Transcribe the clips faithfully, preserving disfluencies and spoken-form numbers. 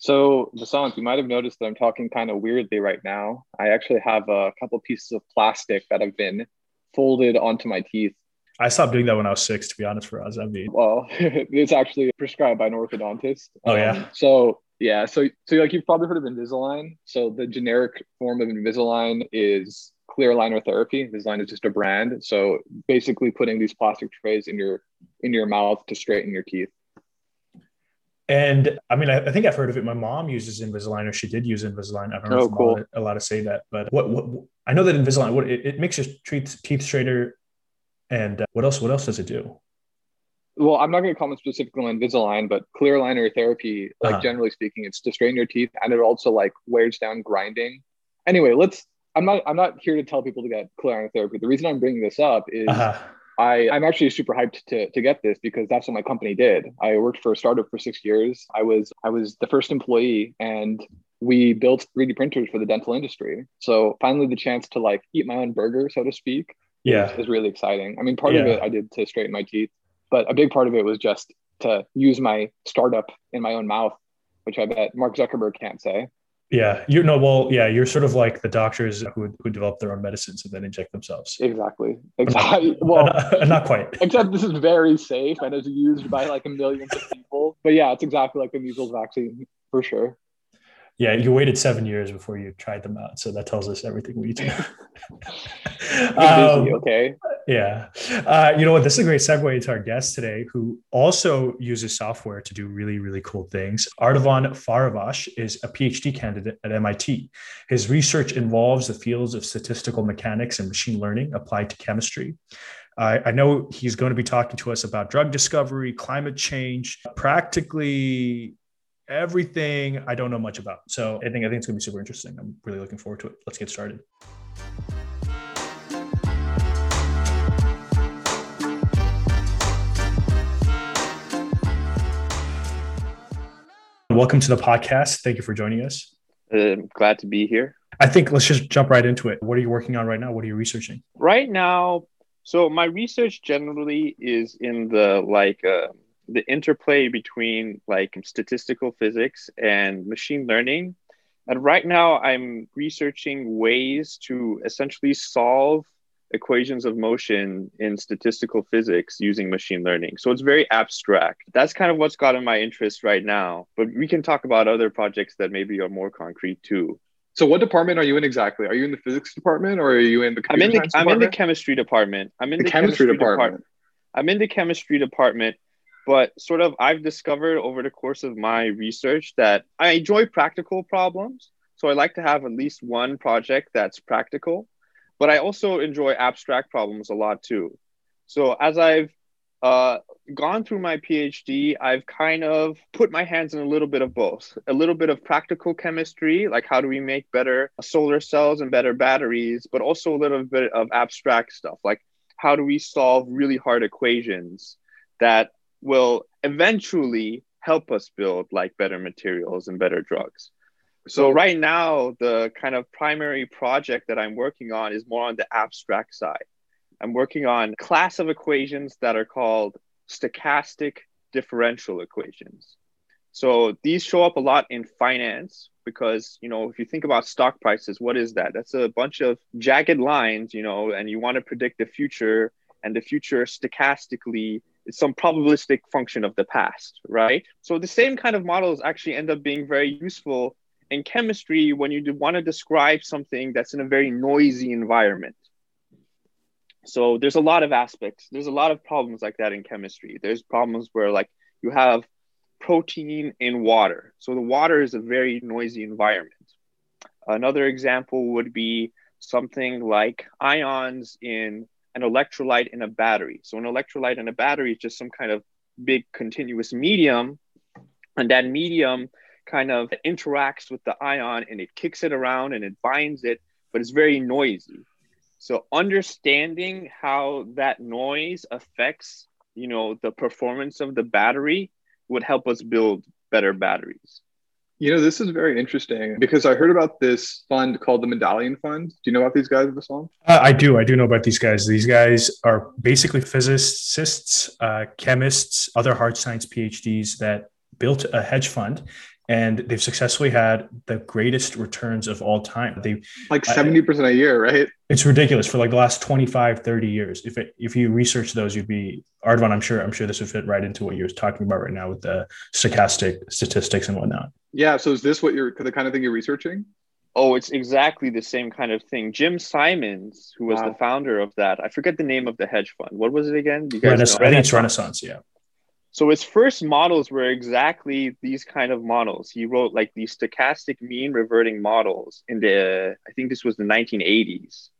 So, Vasant, you might have noticed that I'm talking kind of weirdly right now. I actually have a couple pieces of plastic that have been folded onto my teeth. I stopped doing that when I was six, to be honest, for us. I mean, well, it's actually prescribed by an orthodontist. Oh, yeah. Um, so, yeah. So, so like you've probably heard of Invisalign. So the generic form of Invisalign is clear aligner therapy. Invisalign is just a brand. So basically putting these plastic trays in your, in your mouth to straighten your teeth. And I mean, I, I think I've heard of it. My mom uses Invisalign, or she did use Invisalign. I don't know oh, if I'm cool. allowed, allowed to say that, but what, what, what I know that Invisalign, what it, it makes your teeth, teeth straighter. And uh, what else, what else does it do? Well, I'm not going to comment specifically on Invisalign, but clear aligner therapy, like uh-huh. generally speaking, it's to straighten your teeth. And it also like wears down grinding. Anyway, let's, I'm not, I'm not here to tell people to get clear aligner therapy. The reason I'm bringing this up is uh-huh. I, I'm actually super hyped to, to get this because that's what my company did. I worked for a startup for six years. I was, I was the first employee, and we built three D printers for the dental industry. So finally the chance to like eat my own burger, so to speak. Yeah, is really exciting. I mean, part yeah. of it I did to straighten my teeth, but a big part of it was just to use my startup in my own mouth, which I bet Mark Zuckerberg can't say. Yeah, you know, well, yeah, you're sort of like the doctors who who develop their own medicines and then inject themselves. Exactly. Exactly. Well, not, not quite. Except this is very safe and is used by like millions of people. But yeah, it's exactly like the measles vaccine for sure. Yeah, you waited seven years before you tried them out. So that tells us everything we need to know. um, okay. Yeah. Uh, you know what? This is a great segue into our guest today, who also uses software to do really, really cool things. Ardavan Farahvash is a PhD candidate at M I T. His research involves the fields of statistical mechanics and machine learning applied to chemistry. Uh, I know he's going to be talking to us about drug discovery, climate change, practically everything I don't know much about. So I think I think it's gonna be super interesting. I'm really looking forward to it. Let's get started. Welcome to the podcast. Thank you for joining us. I'm glad to be here. I think let's just jump right into it. What are you working on right now? What are you researching? Right now, so my research generally is in the like uh, the interplay between like statistical physics and machine learning. And right now I'm researching ways to essentially solve equations of motion in statistical physics using machine learning. So it's very abstract. That's kind of what's gotten my interest right now, but we can talk about other projects that maybe are more concrete too. So what department are you in exactly? Are you in the physics department or are you in the computer I'm in the, I'm in the chemistry department. I'm in the, the chemistry, chemistry department. department. I'm in the chemistry department. But sort of I've discovered over the course of my research that I enjoy practical problems. So I like to have at least one project that's practical, but I also enjoy abstract problems a lot too. So as I've uh, gone through my PhD, I've kind of put my hands in a little bit of both, a little bit of practical chemistry, like how do we make better solar cells and better batteries, but also a little bit of abstract stuff, like how do we solve really hard equations that will eventually help us build like better materials and better drugs. So right now, the kind of primary project that I'm working on is more on the abstract side. I'm working on class of equations that are called stochastic differential equations. So these show up a lot in finance because, you know, if you think about stock prices, what is that? That's a bunch of jagged lines, you know, and you want to predict the future, and the future stochastically it's some probabilistic function of the past, right? So the same kind of models actually end up being very useful in chemistry when you do want to describe something that's in a very noisy environment. So there's a lot of aspects. There's a lot of problems like that in chemistry. There's problems where like you have protein in water. So the water is a very noisy environment. Another example would be something like ions in an electrolyte in a battery. So an electrolyte in a battery is just some kind of big continuous medium. And that medium kind of interacts with the ion and it kicks it around and it binds it, but it's very noisy. So understanding how that noise affects, you know, the performance of the battery would help us build better batteries. You know, this is very interesting because I heard about this fund called the Medallion Fund. Do you know about these guys, Vasant? Uh, I do. I do know about these guys. These guys are basically physicists, uh, chemists, other hard science PhDs that built a hedge fund And they've successfully had the greatest returns of all time. They like seventy percent I, a year, right? It's ridiculous for like the last twenty-five, thirty years. If it, if you research those, you'd be Ardavan. I'm sure, I'm sure this would fit right into what you're talking about right now with the stochastic statistics and whatnot. Yeah. So is this what you're, the kind of thing you're researching? Oh, it's exactly the same kind of thing. Jim Simons, who was wow. the founder of that, I forget the name of the hedge fund. What was it again? Do you guys Renaissance, know? I think it's Renaissance. Yeah. So his first models were exactly these kind of models. He wrote like these stochastic mean reverting models in the, I think this was the nineteen eighties.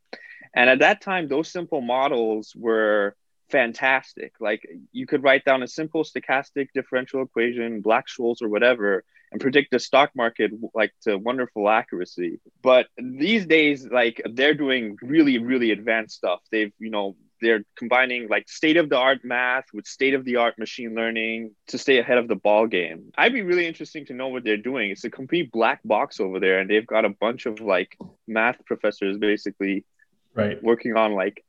And at that time, those simple models were fantastic. Like you could write down a simple stochastic differential equation, Black-Scholes or whatever, and predict the stock market like to wonderful accuracy. But these days, like they're doing really, really advanced stuff. They've, you know, they're combining like state-of-the-art math with state-of-the-art machine learning to stay ahead of the ball game. I'd be really interesting to know what they're doing. It's a complete black box over there, and they've got a bunch of like math professors basically right. working on like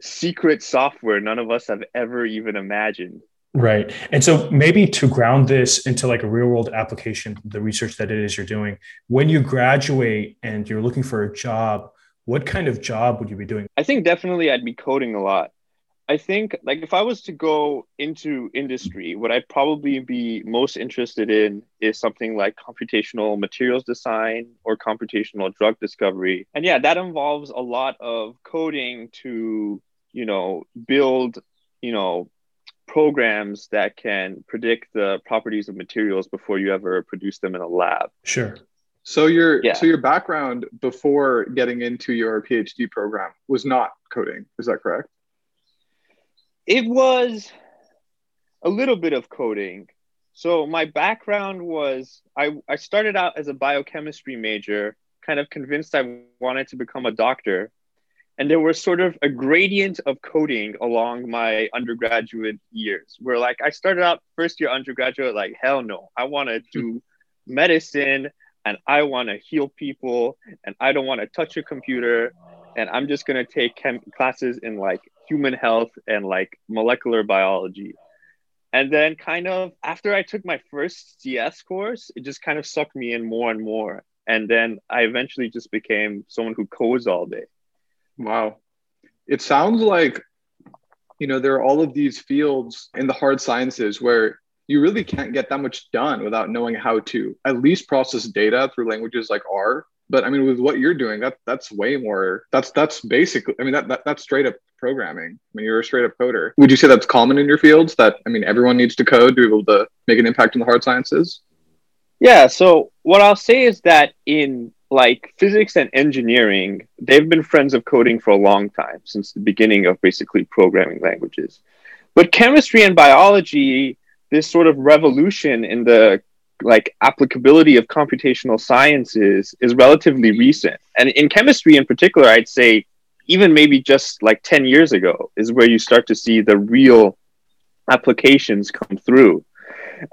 secret software none of us have ever even imagined. Right. And so maybe to ground this into like a real world application, the research that it is you're doing, when you graduate and you're looking for a job, what kind of job would you be doing? I think definitely I'd be coding a lot. I think like if I was to go into industry, what I'd probably be most interested in is something like computational materials design or computational drug discovery. And yeah, that involves a lot of coding to, you know, build, you know, programs that can predict the properties of materials before you ever produce them in a lab. Sure. So your yeah. so your background before getting into your PhD program was not coding, is that correct? It was a little bit of coding. So my background was, I, I started out as a biochemistry major, kind of convinced I wanted to become a doctor. And there was sort of a gradient of coding along my undergraduate years, where like I started out first year undergraduate, like, hell no, I want to do medicine. And I want to heal people, and I don't want to touch a computer, and I'm just going to take chem- classes in like human health and like molecular biology. And then kind of after I took my first C S course, it just kind of sucked me in more and more. And then I eventually just became someone who codes all day. Wow. It sounds like, you know, there are all of these fields in the hard sciences where you really can't get that much done without knowing how to at least process data through languages like R. But I mean, with what you're doing, that that's way more, that's that's basically, I mean, that, that that's straight up programming. I mean, you're a straight up coder. Would you say that's common in your fields that, I mean, everyone needs to code to be able to make an impact in the hard sciences? Yeah. So what I'll say is that in like physics and engineering, they've been friends of coding for a long time, since the beginning of basically programming languages. But chemistry and biology, this sort of revolution in the like applicability of computational sciences is relatively recent. And in chemistry in particular, I'd say even maybe just like ten years ago is where you start to see the real applications come through.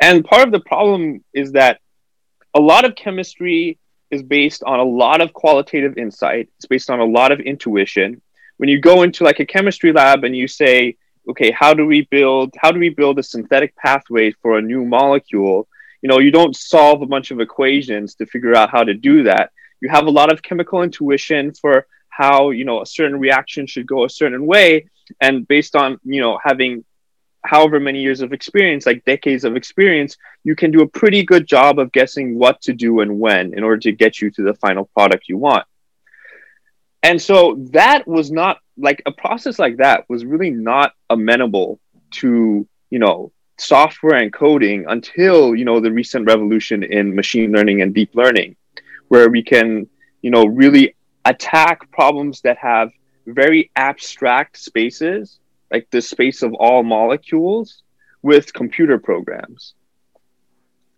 And part of the problem is that a lot of chemistry is based on a lot of qualitative insight. It's based on a lot of intuition. When you go into like a chemistry lab and you say, okay, how do we build, how do we build a synthetic pathway for a new molecule? You know, you don't solve a bunch of equations to figure out how to do that. You have a lot of chemical intuition for how, you know, a certain reaction should go a certain way. And based on, you know, having however many years of experience, like decades of experience, you can do a pretty good job of guessing what to do and when in order to get you to the final product you want. And so that was not like a process like that was really not amenable to, you know, software and coding until, you know, the recent revolution in machine learning and deep learning, where we can, you know, really attack problems that have very abstract spaces, like the space of all molecules, with computer programs.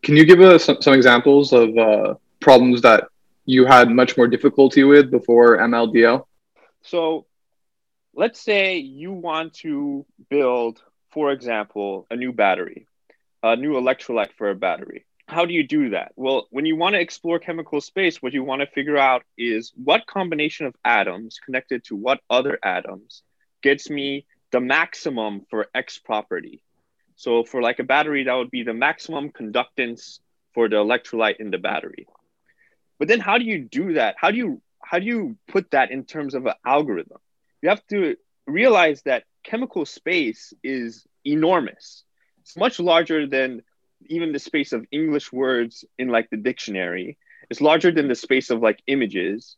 Can you give us some, some examples of uh, problems that you had much more difficulty with before M L D L? So let's say you want to build, for example, a new battery, a new electrolyte for a battery. How do you do that? Well, when you want to explore chemical space, what you want to figure out is what combination of atoms connected to what other atoms gets me the maximum for X property. So for like a battery, that would be the maximum conductance for the electrolyte in the battery. But then how do you do that? How do you, how do you put that in terms of an algorithm? You have to realize that chemical space is enormous. It's much larger than even the space of English words in like the dictionary. It's larger than the space of like images.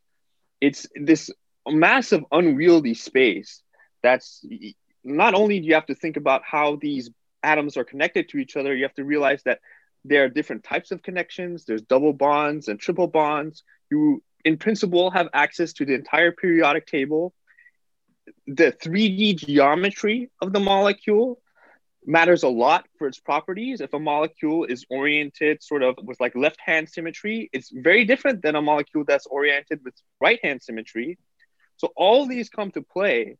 It's this massive unwieldy space that's not only do you have to think about how these atoms are connected to each other, you have to realize that there are different types of connections. There's double bonds and triple bonds. You, in principle, have access to the entire periodic table. The three D geometry of the molecule matters a lot for its properties. If a molecule is oriented sort of with like left-hand symmetry, it's very different than a molecule that's oriented with right-hand symmetry. So all these come to play,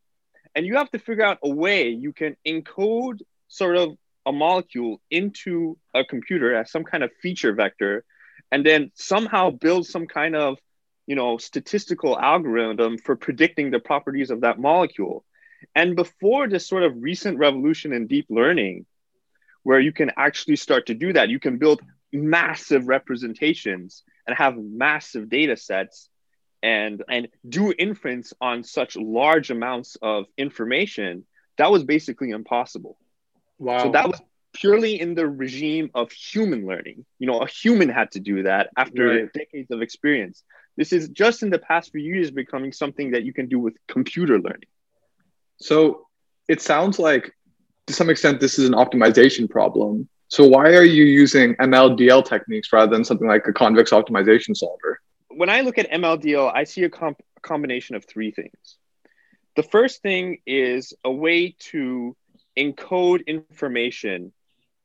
and you have to figure out a way you can encode sort of a molecule into a computer as some kind of feature vector, and then somehow build some kind of, you know, statistical algorithm for predicting the properties of that molecule. And before this sort of recent revolution in deep learning, where you can actually start to do that, you can build massive representations and have massive data sets and, and do inference on such large amounts of information, that was basically impossible. Wow. So that was purely in the regime of human learning. You know, a human had to do that after right. decades of experience. This is just in the past few years becoming something that you can do with computer learning. So it sounds like to some extent, this is an optimization problem. So why are you using M L D L techniques rather than something like a convex optimization solver? When I look at M L D L, I see a comp- combination of three things. The first thing is a way to encode information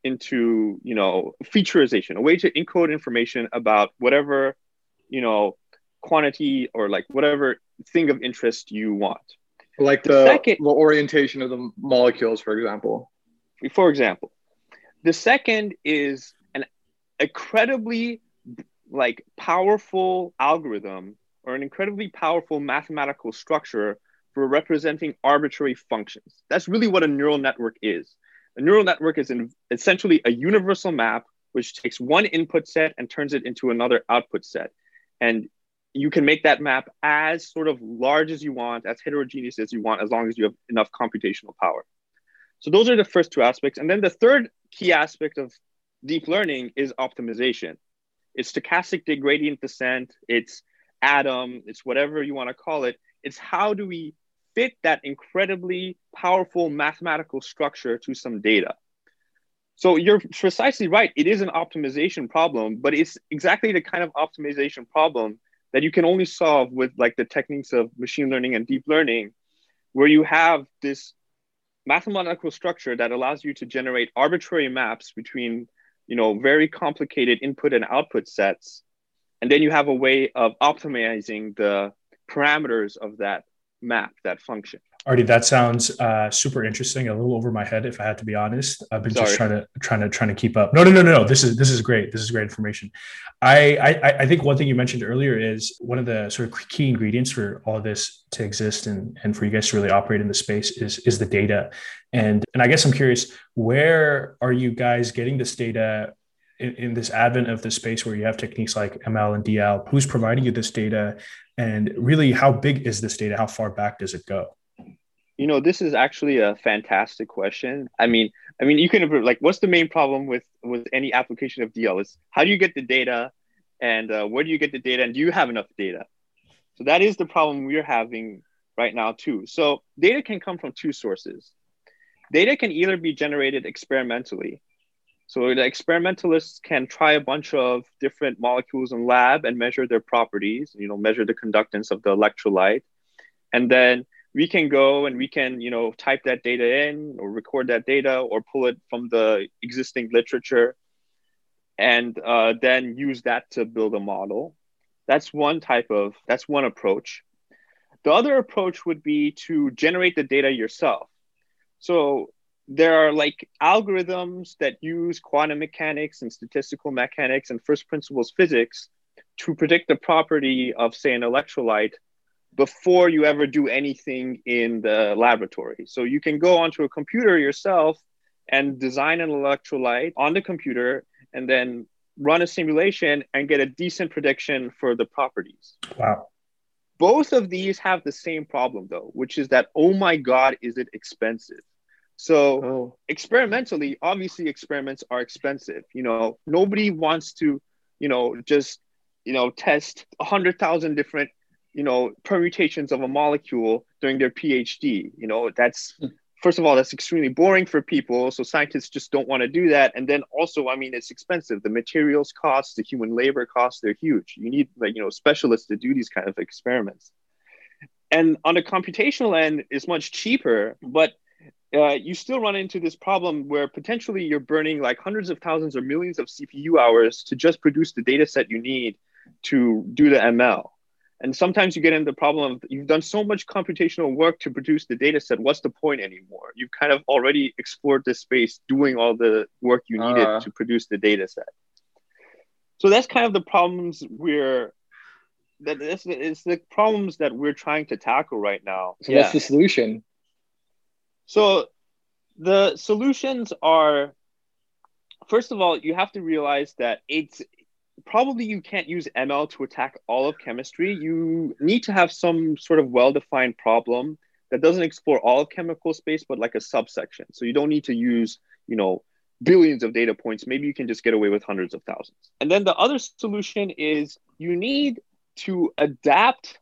into, you know, featurization, a way to encode information about whatever, you know, quantity or like whatever thing of interest you want. Like the, the, second, the orientation of the molecules, for example. For example. The second is an incredibly like powerful algorithm or an incredibly powerful mathematical structure for representing arbitrary functions. That's really what a neural network is. A neural network is in, essentially a universal map, which takes one input set and turns it into another output set. And you can make that map as sort of large as you want, as heterogeneous as you want, as long as you have enough computational power. So those are the first two aspects. And then the third key aspect of deep learning is optimization. It's stochastic gradient descent, it's atom, it's whatever you want to call it. It's how do we fit that incredibly powerful mathematical structure to some data. So you're precisely right. It is an optimization problem, but it's exactly the kind of optimization problem that you can only solve with like the techniques of machine learning and deep learning, where you have this mathematical structure that allows you to generate arbitrary maps between, you know, very complicated input and output sets. And then you have a way of optimizing the parameters of that map, that function. Artie, that sounds uh, super interesting. A little over my head, if I had to be honest. I've been Sorry. just trying to trying to trying to keep up. No, no, no, no, no. This is this is great. This is great information. I, I I think one thing you mentioned earlier is one of the sort of key ingredients for all of this to exist and and for you guys to really operate in the space is is the data. And and I guess I'm curious, where are you guys getting this data? In, in this advent of the space where you have techniques like M L and D L, who's providing you this data? And really, how big is this data? How far back does it go? You know, this is actually a fantastic question. I mean, I mean, you can like, what's the main problem with, with any application of D L? Is how do you get the data and uh, where do you get the data and do you have enough data? So that is the problem we're having right now too. So data can come from two sources. Data can either be generated experimentally. So the experimentalists can try a bunch of different molecules in lab and measure their properties, you know, measure the conductance of the electrolyte. And then we can go and we can, you know, type that data in or record that data or pull it from the existing literature and uh, then use that to build a model. That's one type of, that's one approach. The other approach would be to generate the data yourself. So there are like algorithms that use quantum mechanics and statistical mechanics and first principles physics to predict the property of, say, an electrolyte before you ever do anything in the laboratory. So you can go onto a computer yourself and design an electrolyte on the computer and then run a simulation and get a decent prediction for the properties. Wow. Both of these have the same problem though, which is that, oh my God, is it expensive? So oh. experimentally, obviously experiments are expensive. You know, nobody wants to, you know, just, you know, test one hundred thousand different, you know, permutations of a molecule during their PhD. You know, that's, first of all, that's extremely boring for people. So scientists just don't want to do that. And then also, I mean, it's expensive. The materials costs, the human labor costs, they're huge. You need, like, you know, specialists to do these kind of experiments. And on the computational end, it's much cheaper, but Uh, you still run into this problem where potentially you're burning like hundreds of thousands or millions of C P U hours to just produce the data set you need to do the M L. And sometimes you get into the problem of you've done so much computational work to produce the data set, what's the point anymore? You've kind of already explored this space doing all the work you needed uh. to produce the data set. So that's kind of the problems we're that it's, it's the problems that we're trying to tackle right now. So yeah. That's the solution. So the solutions are, first of all, you have to realize that it's probably you can't use M L to attack all of chemistry. You need to have some sort of well-defined problem that doesn't explore all of chemical space, but like a subsection. So you don't need to use, you know, billions of data points. Maybe you can just get away with hundreds of thousands. And then the other solution is you need to adapt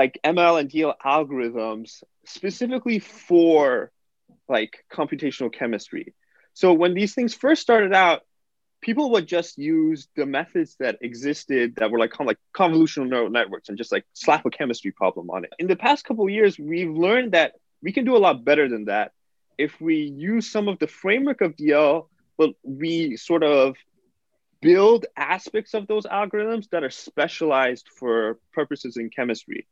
like M L and D L algorithms specifically for like computational chemistry. So when these things first started out, people would just use the methods that existed that were like, like convolutional neural networks and just like slap a chemistry problem on it. In the past couple of years, we've learned that we can do a lot better than that if we use some of the framework of D L, but we sort of build aspects of those algorithms that are specialized for purposes in chemistry.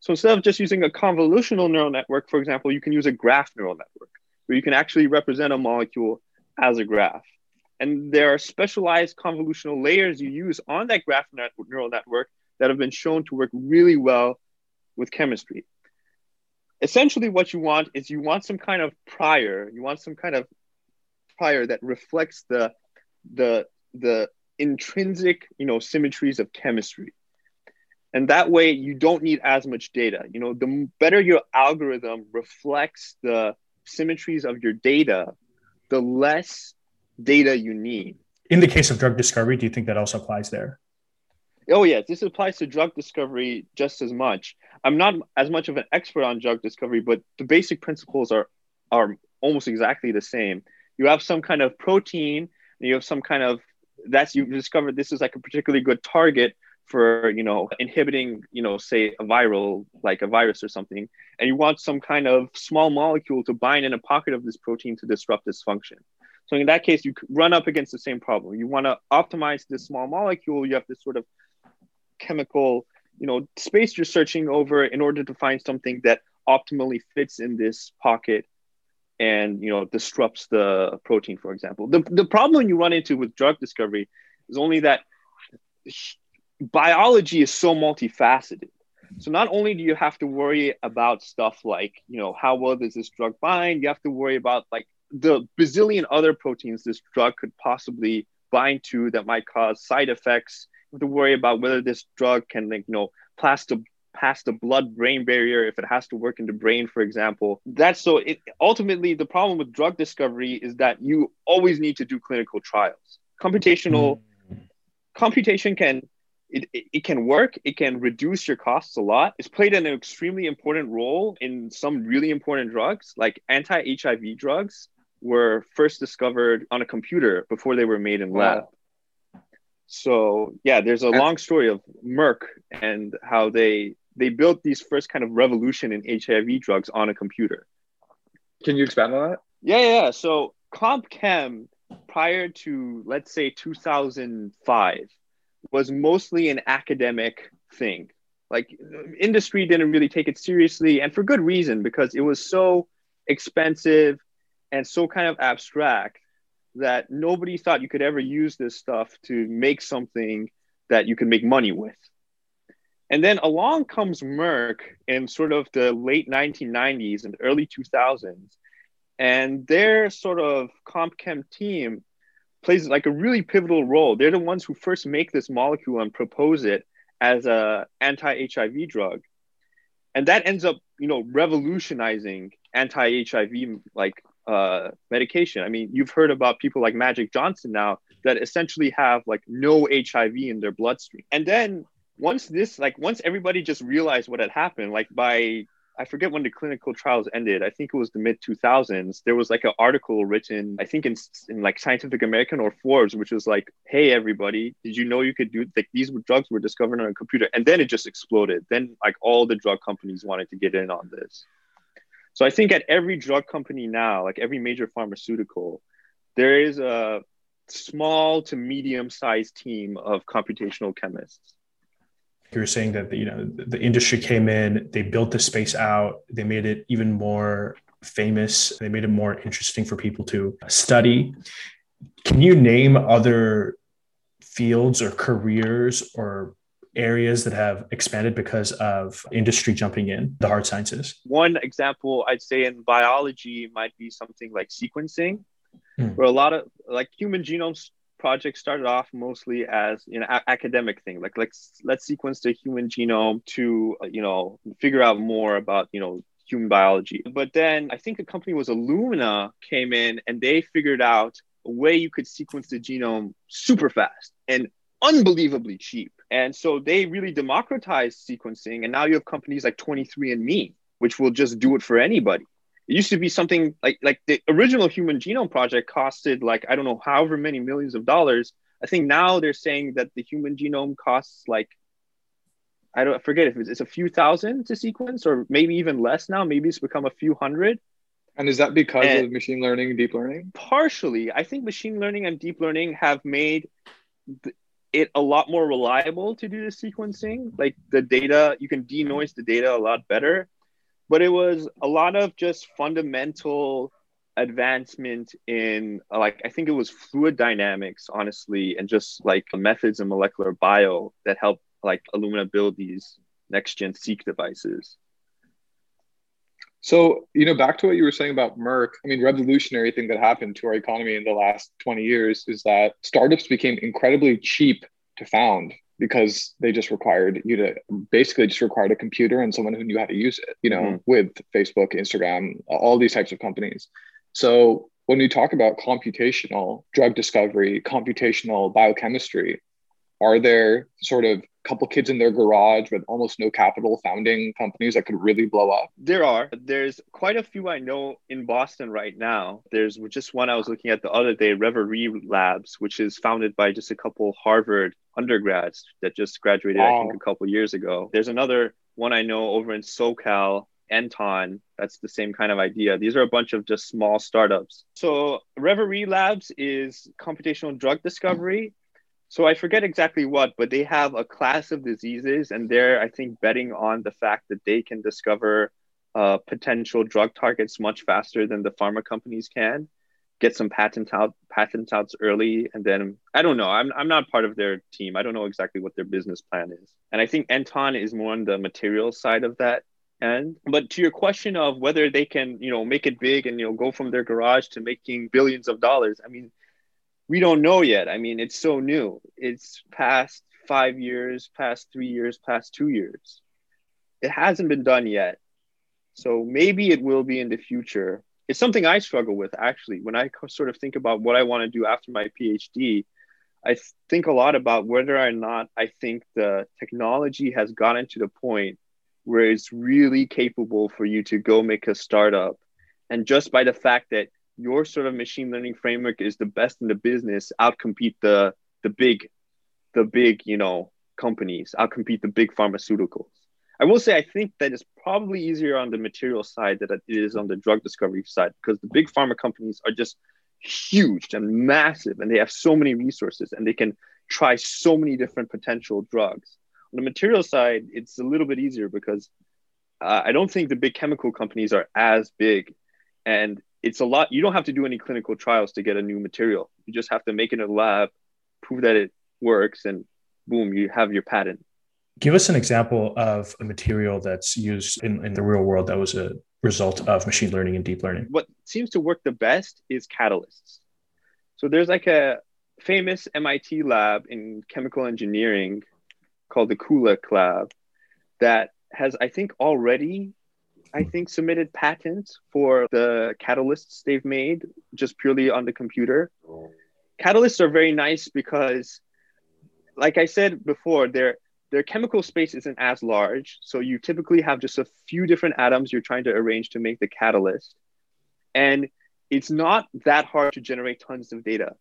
So instead of just using a convolutional neural network, for example, you can use a graph neural network where you can actually represent a molecule as a graph. And there are specialized convolutional layers you use on that graph net- neural network that have been shown to work really well with chemistry. Essentially what you want is you want some kind of prior, you want some kind of prior that reflects the, the, the intrinsic, you know, symmetries of chemistry. And that way you don't need as much data. You know, the better your algorithm reflects the symmetries of your data, the less data you need. In the case of drug discovery, do you think that also applies there? Oh yeah, this applies to drug discovery just as much. I'm not as much of an expert on drug discovery, but the basic principles are, are almost exactly the same. You have some kind of protein, and you have some kind of, that's, you've discovered this is like a particularly good target for, you know, inhibiting, you know, say a viral, like a virus or something, and you want some kind of small molecule to bind in a pocket of this protein to disrupt this function. So in that case, you run up against the same problem. You want to optimize this small molecule. You have this sort of chemical, you know, space you're searching over in order to find something that optimally fits in this pocket and, you know, disrupts the protein, for example. The, the problem you run into with drug discovery is only that sh- biology is so multifaceted. So not only do you have to worry about stuff like, you know, how well does this drug bind? You have to worry about like the bazillion other proteins this drug could possibly bind to that might cause side effects. You have to worry about whether this drug can, like, you know, pass the, pass the blood-brain barrier, if it has to work in the brain, for example. That's so it, ultimately the problem with drug discovery is that you always need to do clinical trials. Computational computation can It, it, it can work, it can reduce your costs a lot. It's played an extremely important role in some really important drugs, like anti-H I V drugs were first discovered on a computer before they were made in lab. Wow. So yeah, there's a long story of Merck and how they they built these first kind of revolution in H I V drugs on a computer. Can you expand on that? Yeah, yeah. So comp chem prior to, let's say, two thousand five, was mostly an academic thing. Like industry didn't really take it seriously, and for good reason, because it was so expensive and so kind of abstract that nobody thought you could ever use this stuff to make something that you can make money with. And then along comes Merck in sort of the late nineteen nineties and early two thousands, and their sort of comp chem team plays like a really pivotal role. They're the ones who first make this molecule and propose it as a anti-H I V drug. And that ends up, you know, revolutionizing anti-H I V like uh, medication. I mean, you've heard about people like Magic Johnson now that essentially have like no H I V in their bloodstream. And then once this, like once everybody just realized what had happened, like by, I forget when the clinical trials ended, I think it was the mid two thousands, there was like an article written, I think in, in like Scientific American or Forbes, which was like, hey, everybody, did you know you could do, like these drugs were discovered on a computer. And then it just exploded. Then like all the drug companies wanted to get in on this. So I think at every drug company now, like every major pharmaceutical, there is a small to medium sized team of computational chemists. You were saying that, you know, the industry came in, they built the space out, they made it even more famous, they made it more interesting for people to study. Can you name other fields or careers or areas that have expanded because of industry jumping in, the hard sciences? One example I'd say in biology might be something like sequencing, hmm. where a lot of like human genomes project started off mostly as an a- academic thing, like let's let's sequence the human genome to uh, you know figure out more about you know human biology. But then I think a company was Illumina came in and they figured out a way you could sequence the genome super fast and unbelievably cheap. And so they really democratized sequencing, and now you have companies like twenty-three and me, which will just do it for anybody. It used to be something like like the original Human Genome Project costed like, I don't know, however many millions of dollars. I think now they're saying that the human genome costs like, I don't I forget if it's, it's a few thousand to sequence or maybe even less now. Maybe it's become a few hundred. And is that because and of machine learning and deep learning? Partially. I think machine learning and deep learning have made it a lot more reliable to do the sequencing. Like the data, you can denoise the data a lot better. But it was a lot of just fundamental advancement in, like, I think it was fluid dynamics, honestly, and just like methods in molecular bio that helped like Illumina build these next-gen seq devices. So, you know, back to what you were saying about Merck, I mean, revolutionary thing that happened to our economy in the last twenty years is that startups became incredibly cheap to found, because they just required you to basically just required a computer and someone who knew how to use it, you know, mm-hmm. with Facebook, Instagram, all these types of companies. So when we talk about computational drug discovery, computational biochemistry, are there sort of a couple kids in their garage with almost no capital founding companies that could really blow up? There are. There's quite a few I know in Boston right now. There's just one I was looking at the other day, Reverie Labs, which is founded by just a couple Harvard undergrads that just graduated, wow. I think, a couple years ago. There's another one I know over in SoCal, Anton. That's the same kind of idea. These are a bunch of just small startups. So Reverie Labs is computational drug discovery. So I forget exactly what, but they have a class of diseases, and they're, I think, betting on the fact that they can discover uh, potential drug targets much faster than the pharma companies can, get some patent out, patent outs early, and then, I don't know, I'm I'm not part of their team. I don't know exactly what their business plan is. And I think Anton is more on the material side of that end. But to your question of whether they can, you know, make it big and, you know, go from their garage to making billions of dollars, I mean, we don't know yet. I mean, it's so new. It's past five years, past three years, past two years. It hasn't been done yet. So maybe it will be in the future. It's something I struggle with, actually. When I sort of think about what I want to do after my PhD, I think a lot about whether or not I think the technology has gotten to the point where it's really capable for you to go make a startup. And just by the fact that your sort of machine learning framework is the best in the business, outcompete the the big, the big, you know, companies, outcompete the big pharmaceuticals. I will say, I think that it's probably easier on the material side than it is on the drug discovery side, because the big pharma companies are just huge and massive, and they have so many resources, and they can try so many different potential drugs. On the material side, it's a little bit easier because uh, I don't think the big chemical companies are as big, and it's a lot. You don't have to do any clinical trials to get a new material. You just have to make it in a lab, prove that it works, and boom, you have your patent. Give us an example of a material that's used in, in the real world that was a result of machine learning and deep learning. What seems to work the best is catalysts. So there's like a famous M I T lab in chemical engineering called the Kulik Lab that has, I think, already, I think, submitted patents for the catalysts they've made just purely on the computer. Catalysts are very nice because, like I said before, their their chemical space isn't as large. So you typically have just a few different atoms you're trying to arrange to make the catalyst. And it's not that hard to generate tons of data.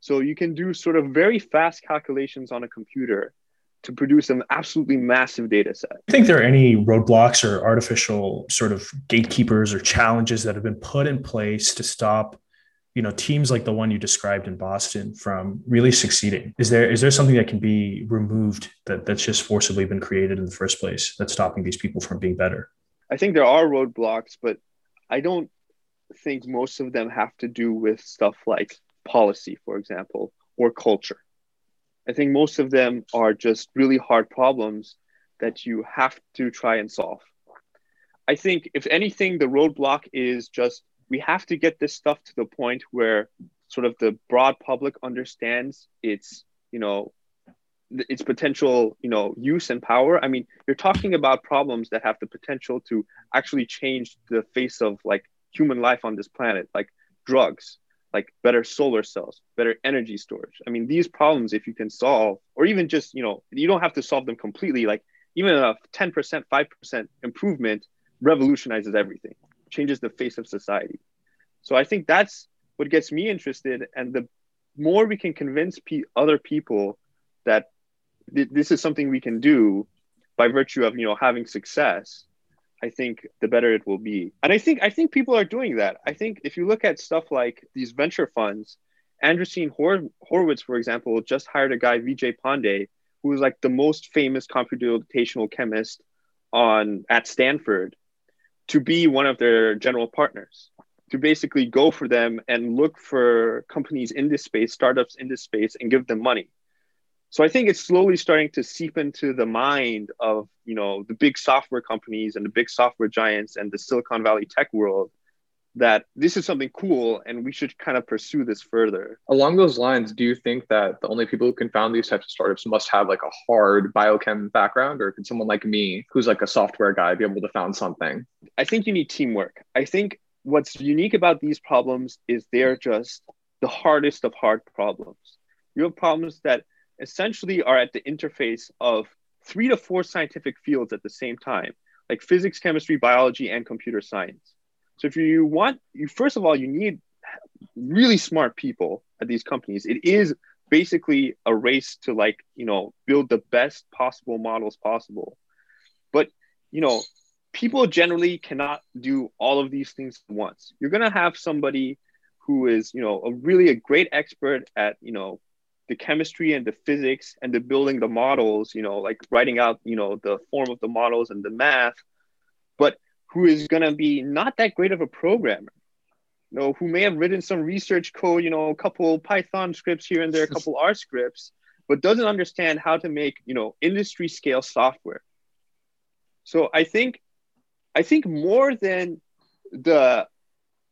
So you can do sort of very fast calculations on a computer to produce an absolutely massive data set. Do you think there are any roadblocks or artificial sort of gatekeepers or challenges that have been put in place to stop, you know, teams like the one you described in Boston from really succeeding? Is there is there something that can be removed that, that's just forcibly been created in the first place that's stopping these people from being better? I think there are roadblocks, but I don't think most of them have to do with stuff like policy, for example, or culture. I think most of them are just really hard problems that you have to try and solve. I think, if anything, the roadblock is just, we have to get this stuff to the point where sort of the broad public understands its, you know, its potential, you know, use and power. I mean, you're talking about problems that have the potential to actually change the face of like human life on this planet, like drugs, like better solar cells, better energy storage. I mean, these problems, if you can solve, or even just, you know, you don't have to solve them completely, like even a ten percent, five percent improvement revolutionizes everything, changes the face of society. So I think that's what gets me interested. And the more we can convince p- other people that th- this is something we can do by virtue of, you know, having success, I think the better it will be. And I think I think people are doing that. I think if you look at stuff like these venture funds, Andreessen Hor- Horowitz, for example, just hired a guy, Vijay Pandey, who is like the most famous computational chemist on at Stanford, to be one of their general partners, to basically go for them and look for companies in this space, startups in this space, and give them money. So I think it's slowly starting to seep into the mind of, you know, the big software companies and the big software giants and the Silicon Valley tech world that this is something cool and we should kind of pursue this further. Along those lines, do you think that the only people who can found these types of startups must have like a hard biochem background, or could someone like me, who's like a software guy, be able to found something? I think you need teamwork. I think what's unique about these problems is they're just the hardest of hard problems. You have problems that essentially are at the interface of three to four scientific fields at the same time, like physics, chemistry, biology, and computer science. So if you want, you first of all, you need really smart people at these companies. It is basically a race to like, you know, build the best possible models possible. But, you know, people generally cannot do all of these things at once. You're going to have somebody who is, you know, a really a great expert at, you know, the chemistry and the physics and the building the models, you know, like writing out, you know, the form of the models and the math, but who is going to be not that great of a programmer, you know, who may have written some research code, you know, a couple Python scripts here and there, a couple R scripts, but doesn't understand how to make, you know, industry scale software. So I think, I think more than the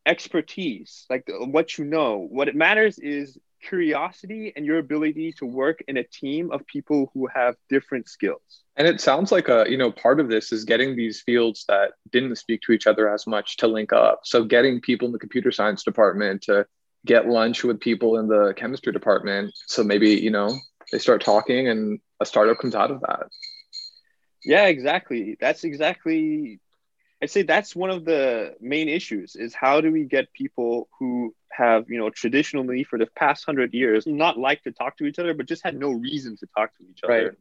expertise, like the, what you know, what it matters is curiosity and your ability to work in a team of people who have different skills. And it sounds like a, you know, part of this is getting these fields that didn't speak to each other as much to link up. So getting people in the computer science department to get lunch with people in the chemistry department. So maybe, you know, they start talking and a startup comes out of that. Yeah, exactly. That's exactly, I'd say that's one of the main issues is how do we get people who have, you know, traditionally for the past hundred years, not liked to talk to each other, but just had no reason to talk to each other. Right.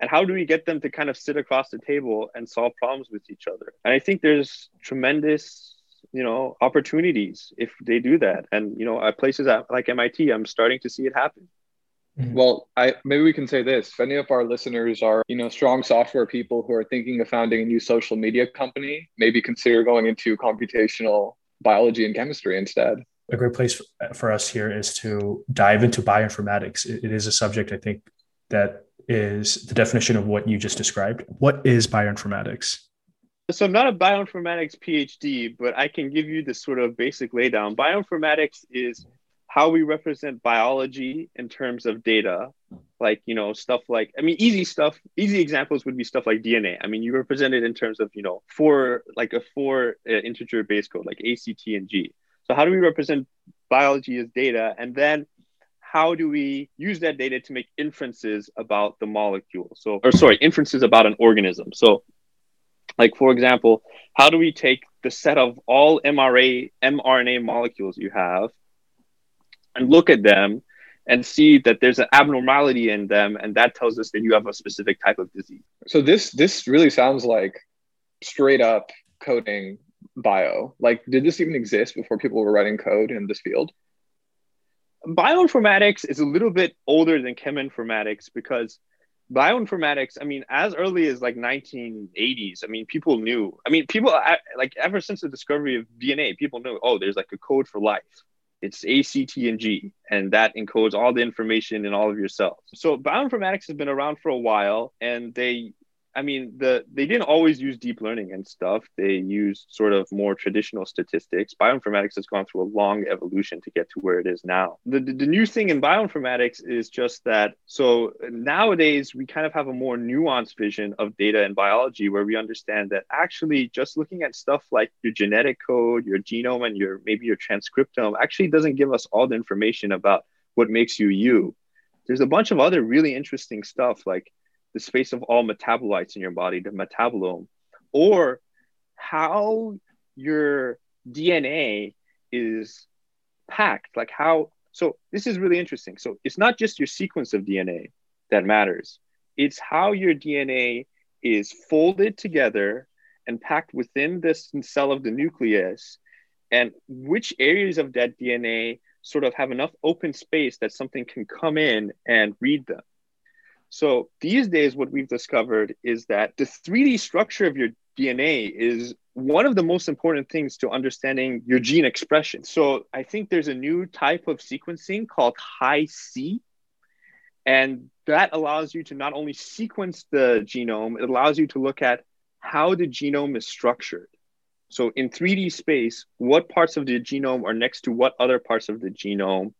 And how do we get them to kind of sit across the table and solve problems with each other? And I think there's tremendous, you know, opportunities if they do that. And, you know, at places like M I T, I'm starting to see it happen. Well, I, maybe we can say this. If any of our listeners are, you know, strong software people who are thinking of founding a new social media company, maybe consider going into computational biology and chemistry instead. A great place for us here is to dive into bioinformatics. It is a subject, I think, that is the definition of what you just described. What is bioinformatics? So I'm not a bioinformatics PhD, but I can give you this sort of basic laydown. Bioinformatics is how we represent biology in terms of data, like, you know, stuff like, I mean, easy stuff, easy examples would be stuff like D N A. I mean, you represent it in terms of, you know, four, like a four uh, integer base code, like A, C, T, and G. So how do we represent biology as data? And then how do we use that data to make inferences about the molecule? So, or sorry, inferences about an organism. So like, for example, how do we take the set of all M R A, mRNA molecules you have and look at them and see that there's an abnormality in them, and that tells us that you have a specific type of disease. So this this really sounds like straight up coding bio. Like, did this even exist before people were writing code in this field? Bioinformatics is a little bit older than cheminformatics, because bioinformatics, I mean, as early as like nineteen eighties, I mean, people knew, I mean, people, like, ever since the discovery of D N A, people knew, oh, there's like a code for life. It's A, C, T, and G, and that encodes all the information in all of your cells. So bioinformatics has been around for a while, and they, I mean, the they didn't always use deep learning and stuff. They used sort of more traditional statistics. Bioinformatics has gone through a long evolution to get to where it is now. The, the, the new thing in bioinformatics is just that, so nowadays we kind of have a more nuanced vision of data and biology, where we understand that actually just looking at stuff like your genetic code, your genome, and your maybe your transcriptome actually doesn't give us all the information about what makes you you. There's a bunch of other really interesting stuff, like the space of all metabolites in your body, the metabolome, or how your D N A is packed. Like how, so this is really interesting. So it's not just your sequence of D N A that matters. It's how your D N A is folded together and packed within this cell of the nucleus, and which areas of that D N A sort of have enough open space that something can come in and read them. So these days, what we've discovered is that the three D structure of your D N A is one of the most important things to understanding your gene expression. So I think there's a new type of sequencing called Hi-C, and that allows you to not only sequence the genome, it allows you to look at how the genome is structured. So in three D space, what parts of the genome are next to what other parts of the genome,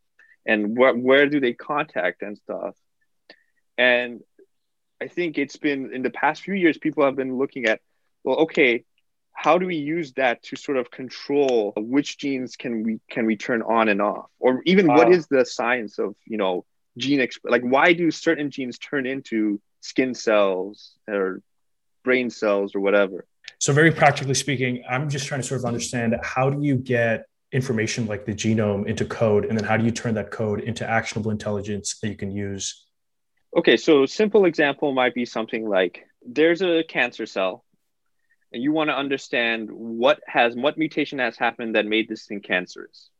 and wh- where do they contact and stuff. And I think it's been, in the past few years, people have been looking at, well, okay, how do we use that to sort of control which genes can we can we turn on and off? Or even wow. What is the science of, you know, gene, exp- like why do certain genes turn into skin cells or brain cells or whatever? So very practically speaking, I'm just trying to sort of understand, how do you get information like the genome into code? And then how do you turn that code into actionable intelligence that you can use? Okay, so a simple example might be something like, there's a cancer cell, and you want to understand what has what mutation has happened that made this thing cancerous.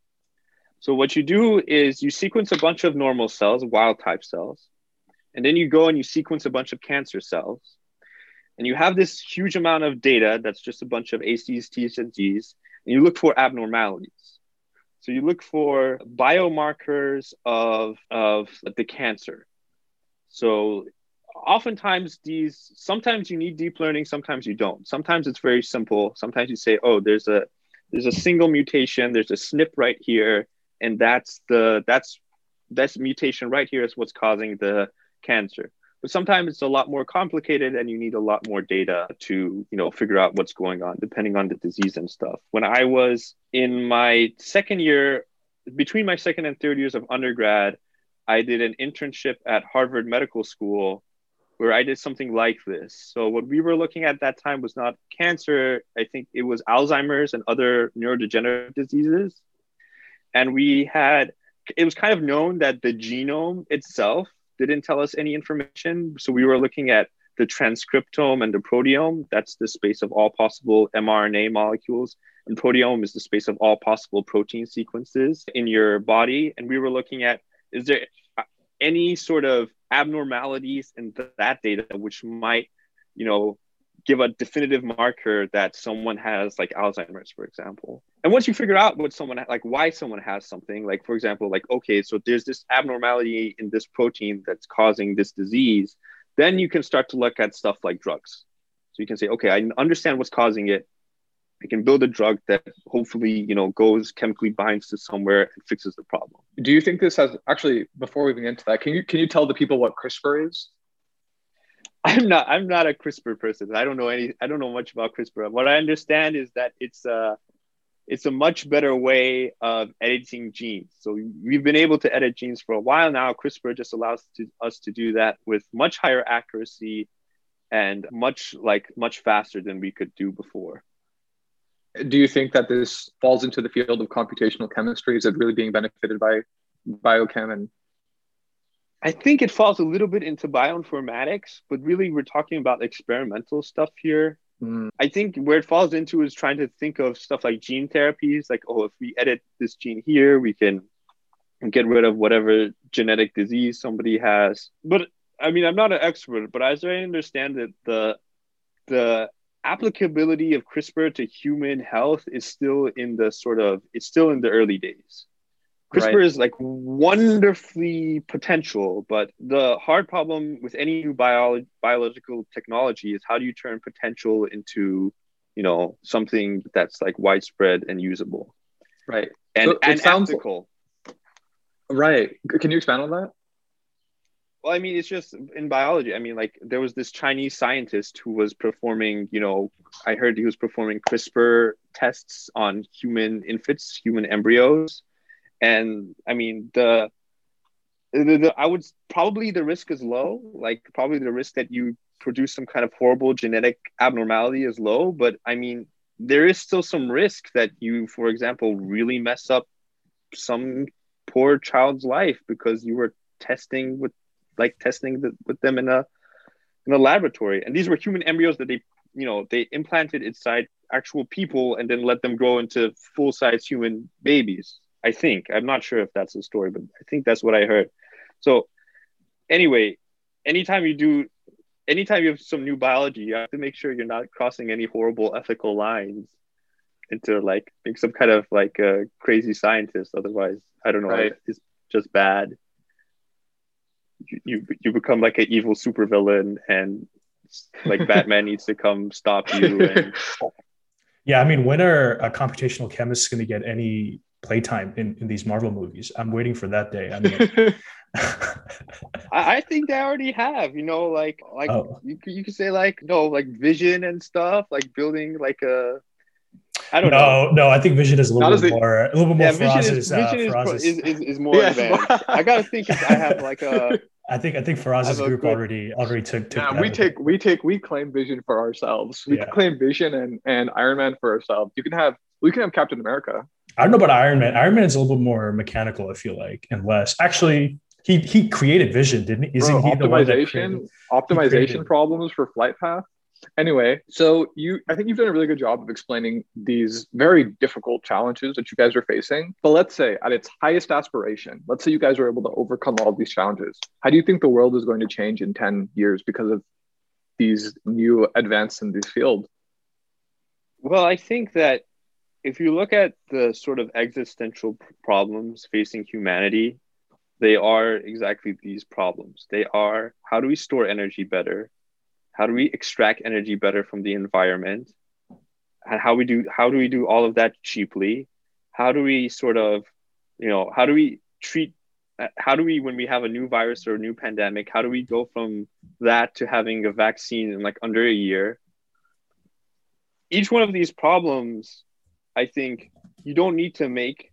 So what you do is you sequence a bunch of normal cells, wild type cells, and then you go and you sequence a bunch of cancer cells, and you have this huge amount of data that's just a bunch of A's, T's, and G's, and you look for abnormalities. So you look for biomarkers of, of the cancer. So oftentimes these, sometimes you need deep learning, sometimes you don't. Sometimes it's very simple. Sometimes you say, oh, there's a there's a single mutation, there's a S N P right here, and that's the that's that's mutation right here is what's causing the cancer. But sometimes it's a lot more complicated, and you need a lot more data to, you know, figure out what's going on, depending on the disease and stuff. When I was in my second year, between my second and third years of undergrad, I did an internship at Harvard Medical School where I did something like this. So what we were looking at that time was not cancer. I think it was Alzheimer's and other neurodegenerative diseases. And we had, it was kind of known that the genome itself didn't tell us any information. So we were looking at the transcriptome and the proteome. That's the space of all possible mRNA molecules. And proteome is the space of all possible protein sequences in your body. And we were looking at, is there any sort of abnormalities in th- that data which might, you know, give a definitive marker that someone has like Alzheimer's, for example? And once you figure out what someone, ha- like why someone has something, like, for example, like, okay, so there's this abnormality in this protein that's causing this disease, then you can start to look at stuff like drugs. So you can say, okay, I understand what's causing it. I can build a drug that hopefully, you know, goes chemically binds to somewhere and fixes the problem. Do you think this has actually, before we get into that, can you can you tell the people what CRISPR is? I'm not I'm not a CRISPR person. I don't know any I don't know much about CRISPR. What I understand is that it's a it's a much better way of editing genes. So we've been able to edit genes for a while now. CRISPR just allows to, us to do that with much higher accuracy and much like much faster than we could do before. Do you think that this falls into the field of computational chemistry? Is it really being benefited by biochem? And I think it falls a little bit into bioinformatics, but really we're talking about experimental stuff here. Mm. I think where it falls into is trying to think of stuff like gene therapies, like, oh, if we edit this gene here, we can get rid of whatever genetic disease somebody has. But I mean, I'm not an expert, but as I understand it, the the applicability of CRISPR to human health is still in the sort of, it's still in the early days. CRISPR right. is like wonderfully potential, but the hard problem with any new bio- biological technology is how do you turn potential into, you know, something that's like widespread and usable. Right. And, so and sounds, ethical. Right. Can you expand on that? Well, I mean, it's just in biology. I mean, like there was this Chinese scientist who was performing, you know, I heard he was performing CRISPR tests on human infants, human embryos. And I mean, the, the, the I would probably the risk is low, like probably the risk that you produce some kind of horrible genetic abnormality is low. But I mean, there is still some risk that you, for example, really mess up some poor child's life because you were testing with like testing the, with them in a in a laboratory. And these were human embryos that they, you know, they implanted inside actual people and then let them grow into full-size human babies. I think, I'm not sure if that's the story, but I think that's what I heard. So anyway, anytime you do, anytime you have some new biology, you have to make sure you're not crossing any horrible ethical lines into like being some kind of like a crazy scientist. Otherwise, I don't know, right. it's just bad. You, you you become like an evil supervillain and like Batman needs to come stop you. And... Yeah, I mean, when are uh, computational chemists going to get any playtime in, in these Marvel movies? I'm waiting for that day. I mean, I think they already have, you know, like, like oh. you, you could say like, no, like Vision and stuff, like building like a, I don't no, know. No, I think Vision is a little Not bit a, more, a little bit yeah, more Vision, Faraz's, is, uh, Vision Faraz's. Is, is, is more yeah. advanced. I got to think if I have like a, I think, I think Faraz's group good, already, already took, took yeah, we take, we take, we claim Vision for ourselves. We yeah. claim Vision and, and Iron Man for ourselves. You can have, we can have Captain America. I don't know about Iron Man. Iron Man is a little bit more mechanical, I feel like, and less. Actually, he he created Vision, didn't he? Isn't Bro, he the one that created, optimization created. problems for flight path? Anyway, so you, I think you've done a really good job of explaining these very difficult challenges that you guys are facing. But let's say at its highest aspiration, let's say you guys are able to overcome all these challenges. How do you think the world is going to change in ten years because of these new advances in this field? Well, I think that if you look at the sort of existential problems facing humanity, they are exactly these problems. They are, how do we store energy better? How do we extract energy better from the environment? And how we do, how do we do all of that cheaply? How do we sort of, you know, how do we treat, how do we, when we have a new virus or a new pandemic, how do we go from that to having a vaccine in like under a year? Each one of these problems, I think you don't need to make,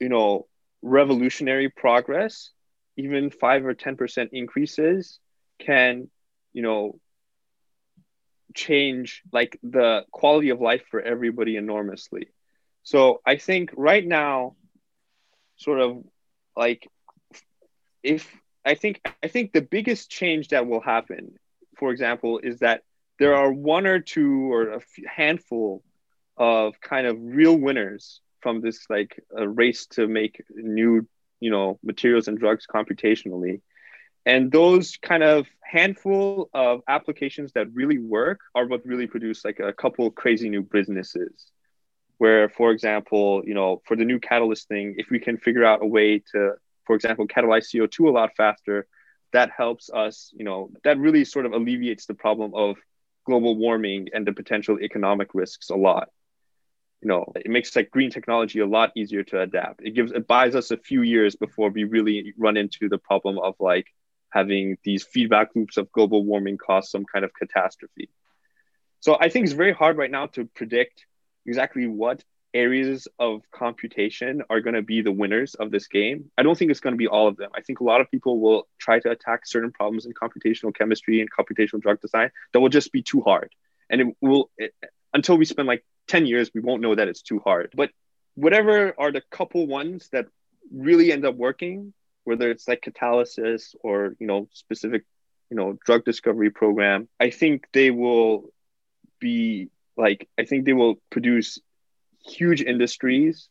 you know, revolutionary progress. Even five or ten percent increases can, you know, change like the quality of life for everybody enormously. So I think right now, sort of like if I think, I think the biggest change that will happen, for example, is that there are one or two or a handful of kind of real winners from this like a race to make new, you know, materials and drugs computationally. And those kind of handful of applications that really work are what really produce like a couple of crazy new businesses where, for example, you know, for the new catalyst thing, if we can figure out a way to, for example, catalyze C O two a lot faster, that helps us, you know, that really sort of alleviates the problem of global warming and the potential economic risks a lot. you know, it makes like green technology a lot easier to adapt. It gives, it buys us a few years before we really run into the problem of like having these feedback loops of global warming cause some kind of catastrophe. So I think it's very hard right now to predict exactly what areas of computation are going to be the winners of this game. I don't think it's going to be all of them. I think a lot of people will try to attack certain problems in computational chemistry and computational drug design that will just be too hard. And it will, it, until we spend like ten years, we won't know that it's too hard. But whatever are the couple ones that really end up working, whether it's like catalysis or, you know, specific, you know, drug discovery program, I think they will be like, I think they will produce huge industries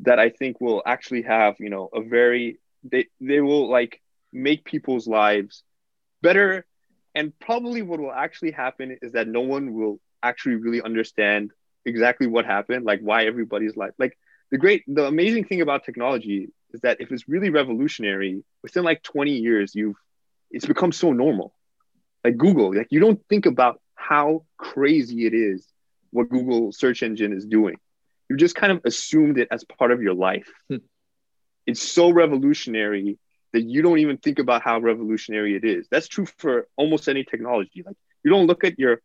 that I think will actually have, you know, a very, they, they will like make people's lives better. And probably what will actually happen is that no one will actually really understand exactly what happened, like why everybody's life, like the great, the amazing thing about technology is that if it's really revolutionary, within like twenty years, you've, it's become so normal. Like Google, like you don't think about how crazy it is what Google search engine is doing. You just kind of assumed it as part of your life. Hmm. It's so revolutionary that you don't even think about how revolutionary it is. That's true for almost any technology. Like you don't look at your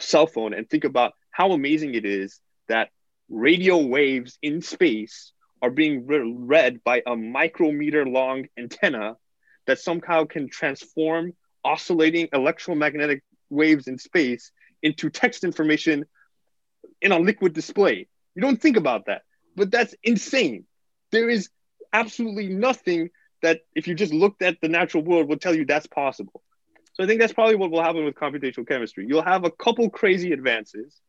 cell phone and think about how amazing it is that radio waves in space are being re- read by a micrometer long antenna that somehow can transform oscillating electromagnetic waves in space into text information in a liquid display. You don't think about that, but that's insane. There is absolutely nothing that if you just looked at the natural world will tell you that's possible. So I think that's probably what will happen with computational chemistry. You'll have a couple crazy advances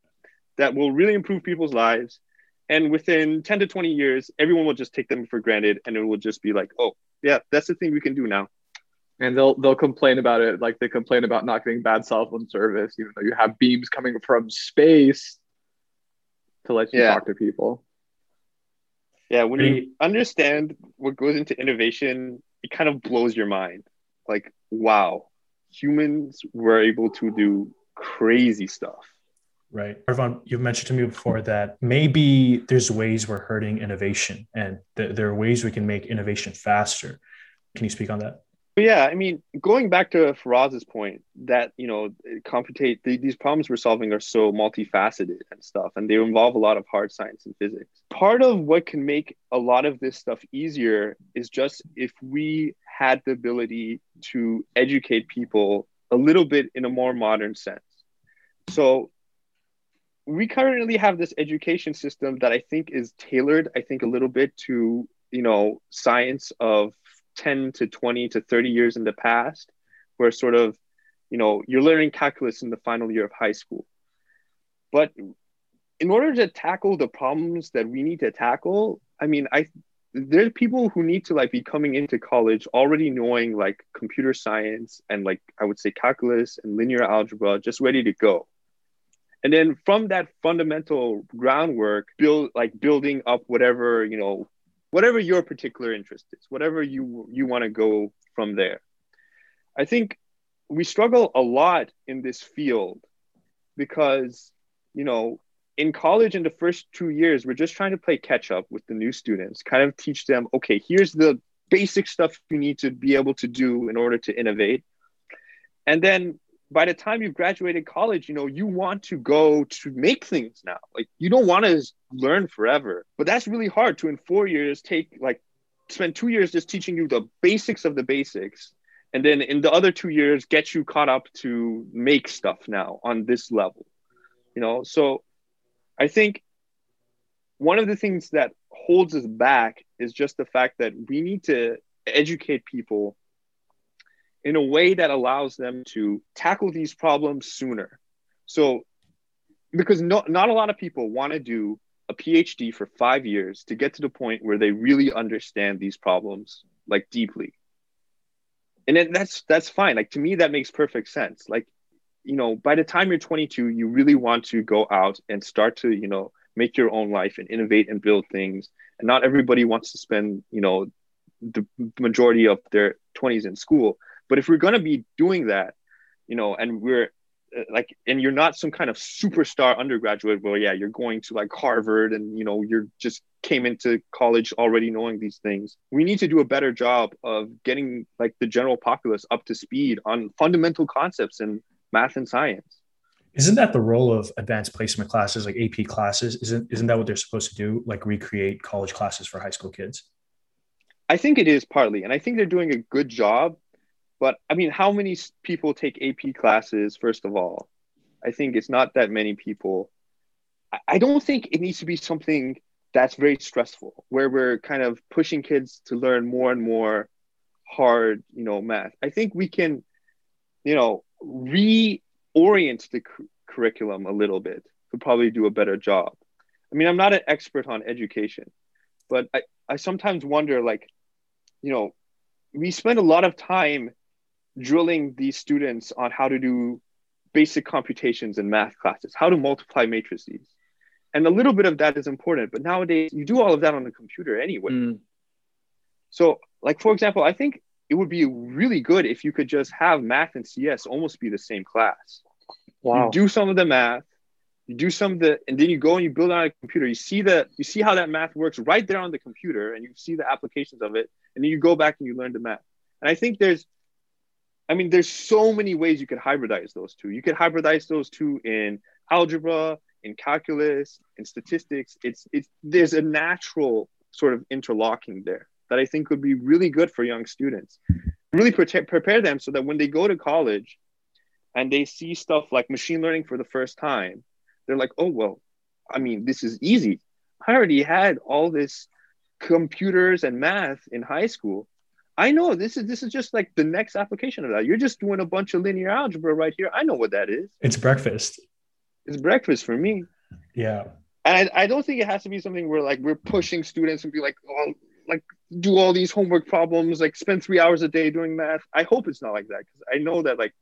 that will really improve people's lives. And within ten to twenty years, everyone will just take them for granted. And it will just be like, oh yeah, that's the thing we can do now. And they'll they'll complain about it, like they complain about not getting bad cell phone service, even though you have beams coming from space to let you yeah. talk to people. Yeah, when you understand what goes into innovation, it kind of blows your mind. Like, wow, humans were able to do crazy stuff. Right. Ardavan, you've mentioned to me before that maybe there's ways we're hurting innovation and th- there are ways we can make innovation faster. Can you speak on that? But yeah, I mean, going back to Faraz's point that, you know, computate the, these problems we're solving are so multifaceted and stuff, and they involve a lot of hard science and physics. Part of what can make a lot of this stuff easier is just if we had the ability to educate people a little bit in a more modern sense. So we currently have this education system that I think is tailored, I think, a little bit to, you know, science of ten to twenty to thirty years in the past, where sort of, you know, you're learning calculus in the final year of high school. But in order to tackle the problems that we need to tackle, I mean, I there are people who need to like be coming into college already knowing like computer science and like, I would say calculus and linear algebra, just ready to go. And then from that fundamental groundwork, build like building up whatever, you know, whatever your particular interest is, whatever you you want to go from there. I think we struggle a lot in this field because, you know, in college in the first two years, we're just trying to play catch up with the new students, kind of teach them, okay, here's the basic stuff you need to be able to do in order to innovate. And then by the time you've graduated college, you know, you want to go to make things now. Like you don't want to learn forever, but that's really hard to in four years take, like spend two years just teaching you the basics of the basics. And then in the other two years, get you caught up to make stuff now on this level, you know? So I think one of the things that holds us back is just the fact that we need to educate people in a way that allows them to tackle these problems sooner. So, because no, not a lot of people want to do a PhD for five years to get to the point where they really understand these problems like deeply. And then that's, that's fine. Like to me, that makes perfect sense. Like, you know, by the time you're twenty-two, you really want to go out and start to, you know, make your own life and innovate and build things. And not everybody wants to spend, you know, the majority of their twenties in school. But if we're going to be doing that, you know, and we're like, and you're not some kind of superstar undergraduate where, yeah, you're going to like Harvard and, you know, you're just came into college already knowing these things. We need to do a better job of getting like the general populace up to speed on fundamental concepts in math and science. Isn't that the role of advanced placement classes, like A P classes? Isn't, isn't that what they're supposed to do? Like recreate college classes for high school kids? I think it is partly, and I think they're doing a good job. But I mean, how many people take A P classes, first of all? I think it's not that many people. I don't think it needs to be something that's very stressful, where we're kind of pushing kids to learn more and more hard, you know, math. I think we can, you know, reorient the cu- curriculum a little bit to probably do a better job. I mean, I'm not an expert on education, but I, I sometimes wonder, like, you know, we spend a lot of time drilling these students on how to do basic computations in math classes, how to multiply matrices. And a little bit of that is important, but nowadays you do all of that on the computer anyway. Mm. So like, for example, I think it would be really good if you could just have math and C S almost be the same class. Wow. You do some of the math, you do some of the, and then you go and you build on a computer. You see the, you see how that math works right there on the computer, and you see the applications of it. And then you go back and you learn the math. And I think there's, I mean, there's so many ways you could hybridize those two. You could hybridize those two in algebra, in calculus, in statistics. It's, it's, there's a natural sort of interlocking there that I think would be really good for young students. Really pre- prepare them so that when they go to college and they see stuff like machine learning for the first time, they're like, oh, well, I mean, this is easy. I already had all this computers and math in high school. I know this is this is just like the next application of that. You're just doing a bunch of linear algebra right here. I know what that is. It's breakfast. It's breakfast for me. Yeah. And I, I don't think it has to be something where like we're pushing students and be like, oh, like do all these homework problems, like spend three hours a day doing math. I hope it's not like that, because I know that, like,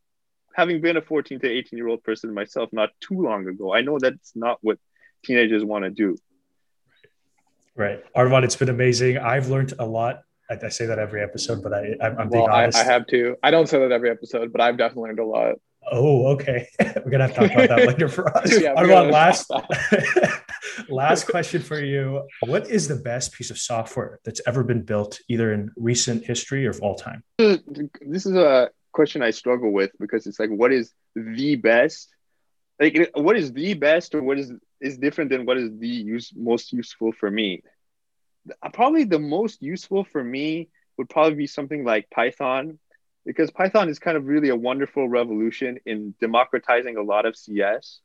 having been a fourteen to eighteen year old person myself not too long ago, I know that's not what teenagers want to do. Right. Ardavan, it's been amazing. I've learned a lot. I, I say that every episode, but I, I'm, I'm being well, honest. I, I have too. I don't say that every episode, but I've definitely learned a lot. Oh, okay. We're going to have to talk about that later for us. Yeah, Ardavan, last, last question for you. What is the best piece of software that's ever been built, either in recent history or of all time? This is a question I struggle with, because it's like, what is the best? Like, what is the best, or what is is different than what is the use, most useful for me? Probably the most useful for me would probably be something like Python, because Python is kind of really a wonderful revolution in democratizing a lot of C S.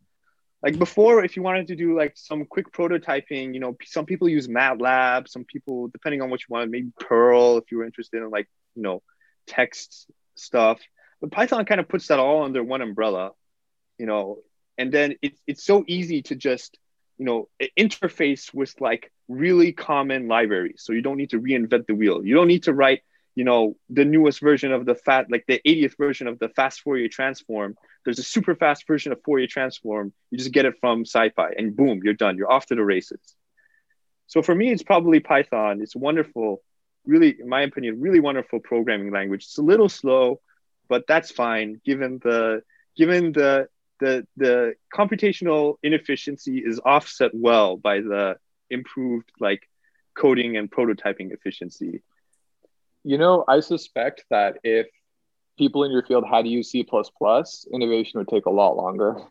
Like before, if you wanted to do like some quick prototyping, you know, some people use MATLAB, some people, depending on what you wanted, maybe Perl, if you were interested in like, you know, text stuff. But Python kind of puts that all under one umbrella, you know. And then it, it's so easy to just, you know, interface with like really common libraries. So you don't need to reinvent the wheel. You don't need to write, you know, the newest version of the fat, like the eightieth version of the fast Fourier transform. There's a super fast version of Fourier transform. You just get it from SciPy and boom, you're done. You're off to the races. So for me, it's probably Python. It's wonderful. Really, in my opinion, really wonderful programming language. It's a little slow, but that's fine. Given the, given the, The, the computational inefficiency is offset well by the improved like coding and prototyping efficiency. You know, I suspect that if people in your field had to use C plus plus, innovation would take a lot longer.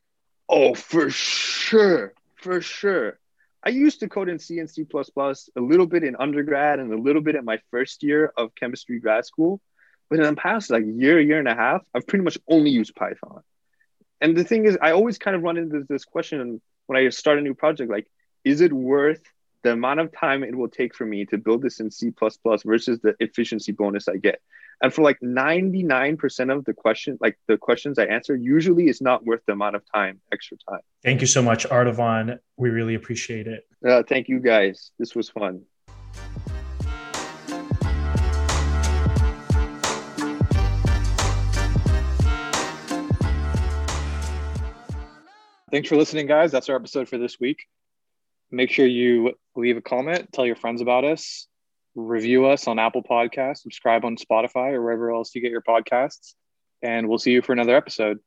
Oh, for sure. For sure. I used to code in C and C plus plus a little bit in undergrad and a little bit in my first year of chemistry grad school. But in the past like year, year and a half, I've pretty much only used Python. And the thing is, I always kind of run into this question when I start a new project, like, is it worth the amount of time it will take for me to build this in C plus plus versus the efficiency bonus I get? And for like ninety-nine percent of the question, like the questions I answer, usually it's not worth the amount of time, extra time. Thank you so much, Ardavan. We really appreciate it. Uh, thank you guys. This was fun. Thanks for listening, guys. That's our episode for this week. Make sure you leave a comment, tell your friends about us, review us on Apple Podcasts, subscribe on Spotify or wherever else you get your podcasts, and we'll see you for another episode.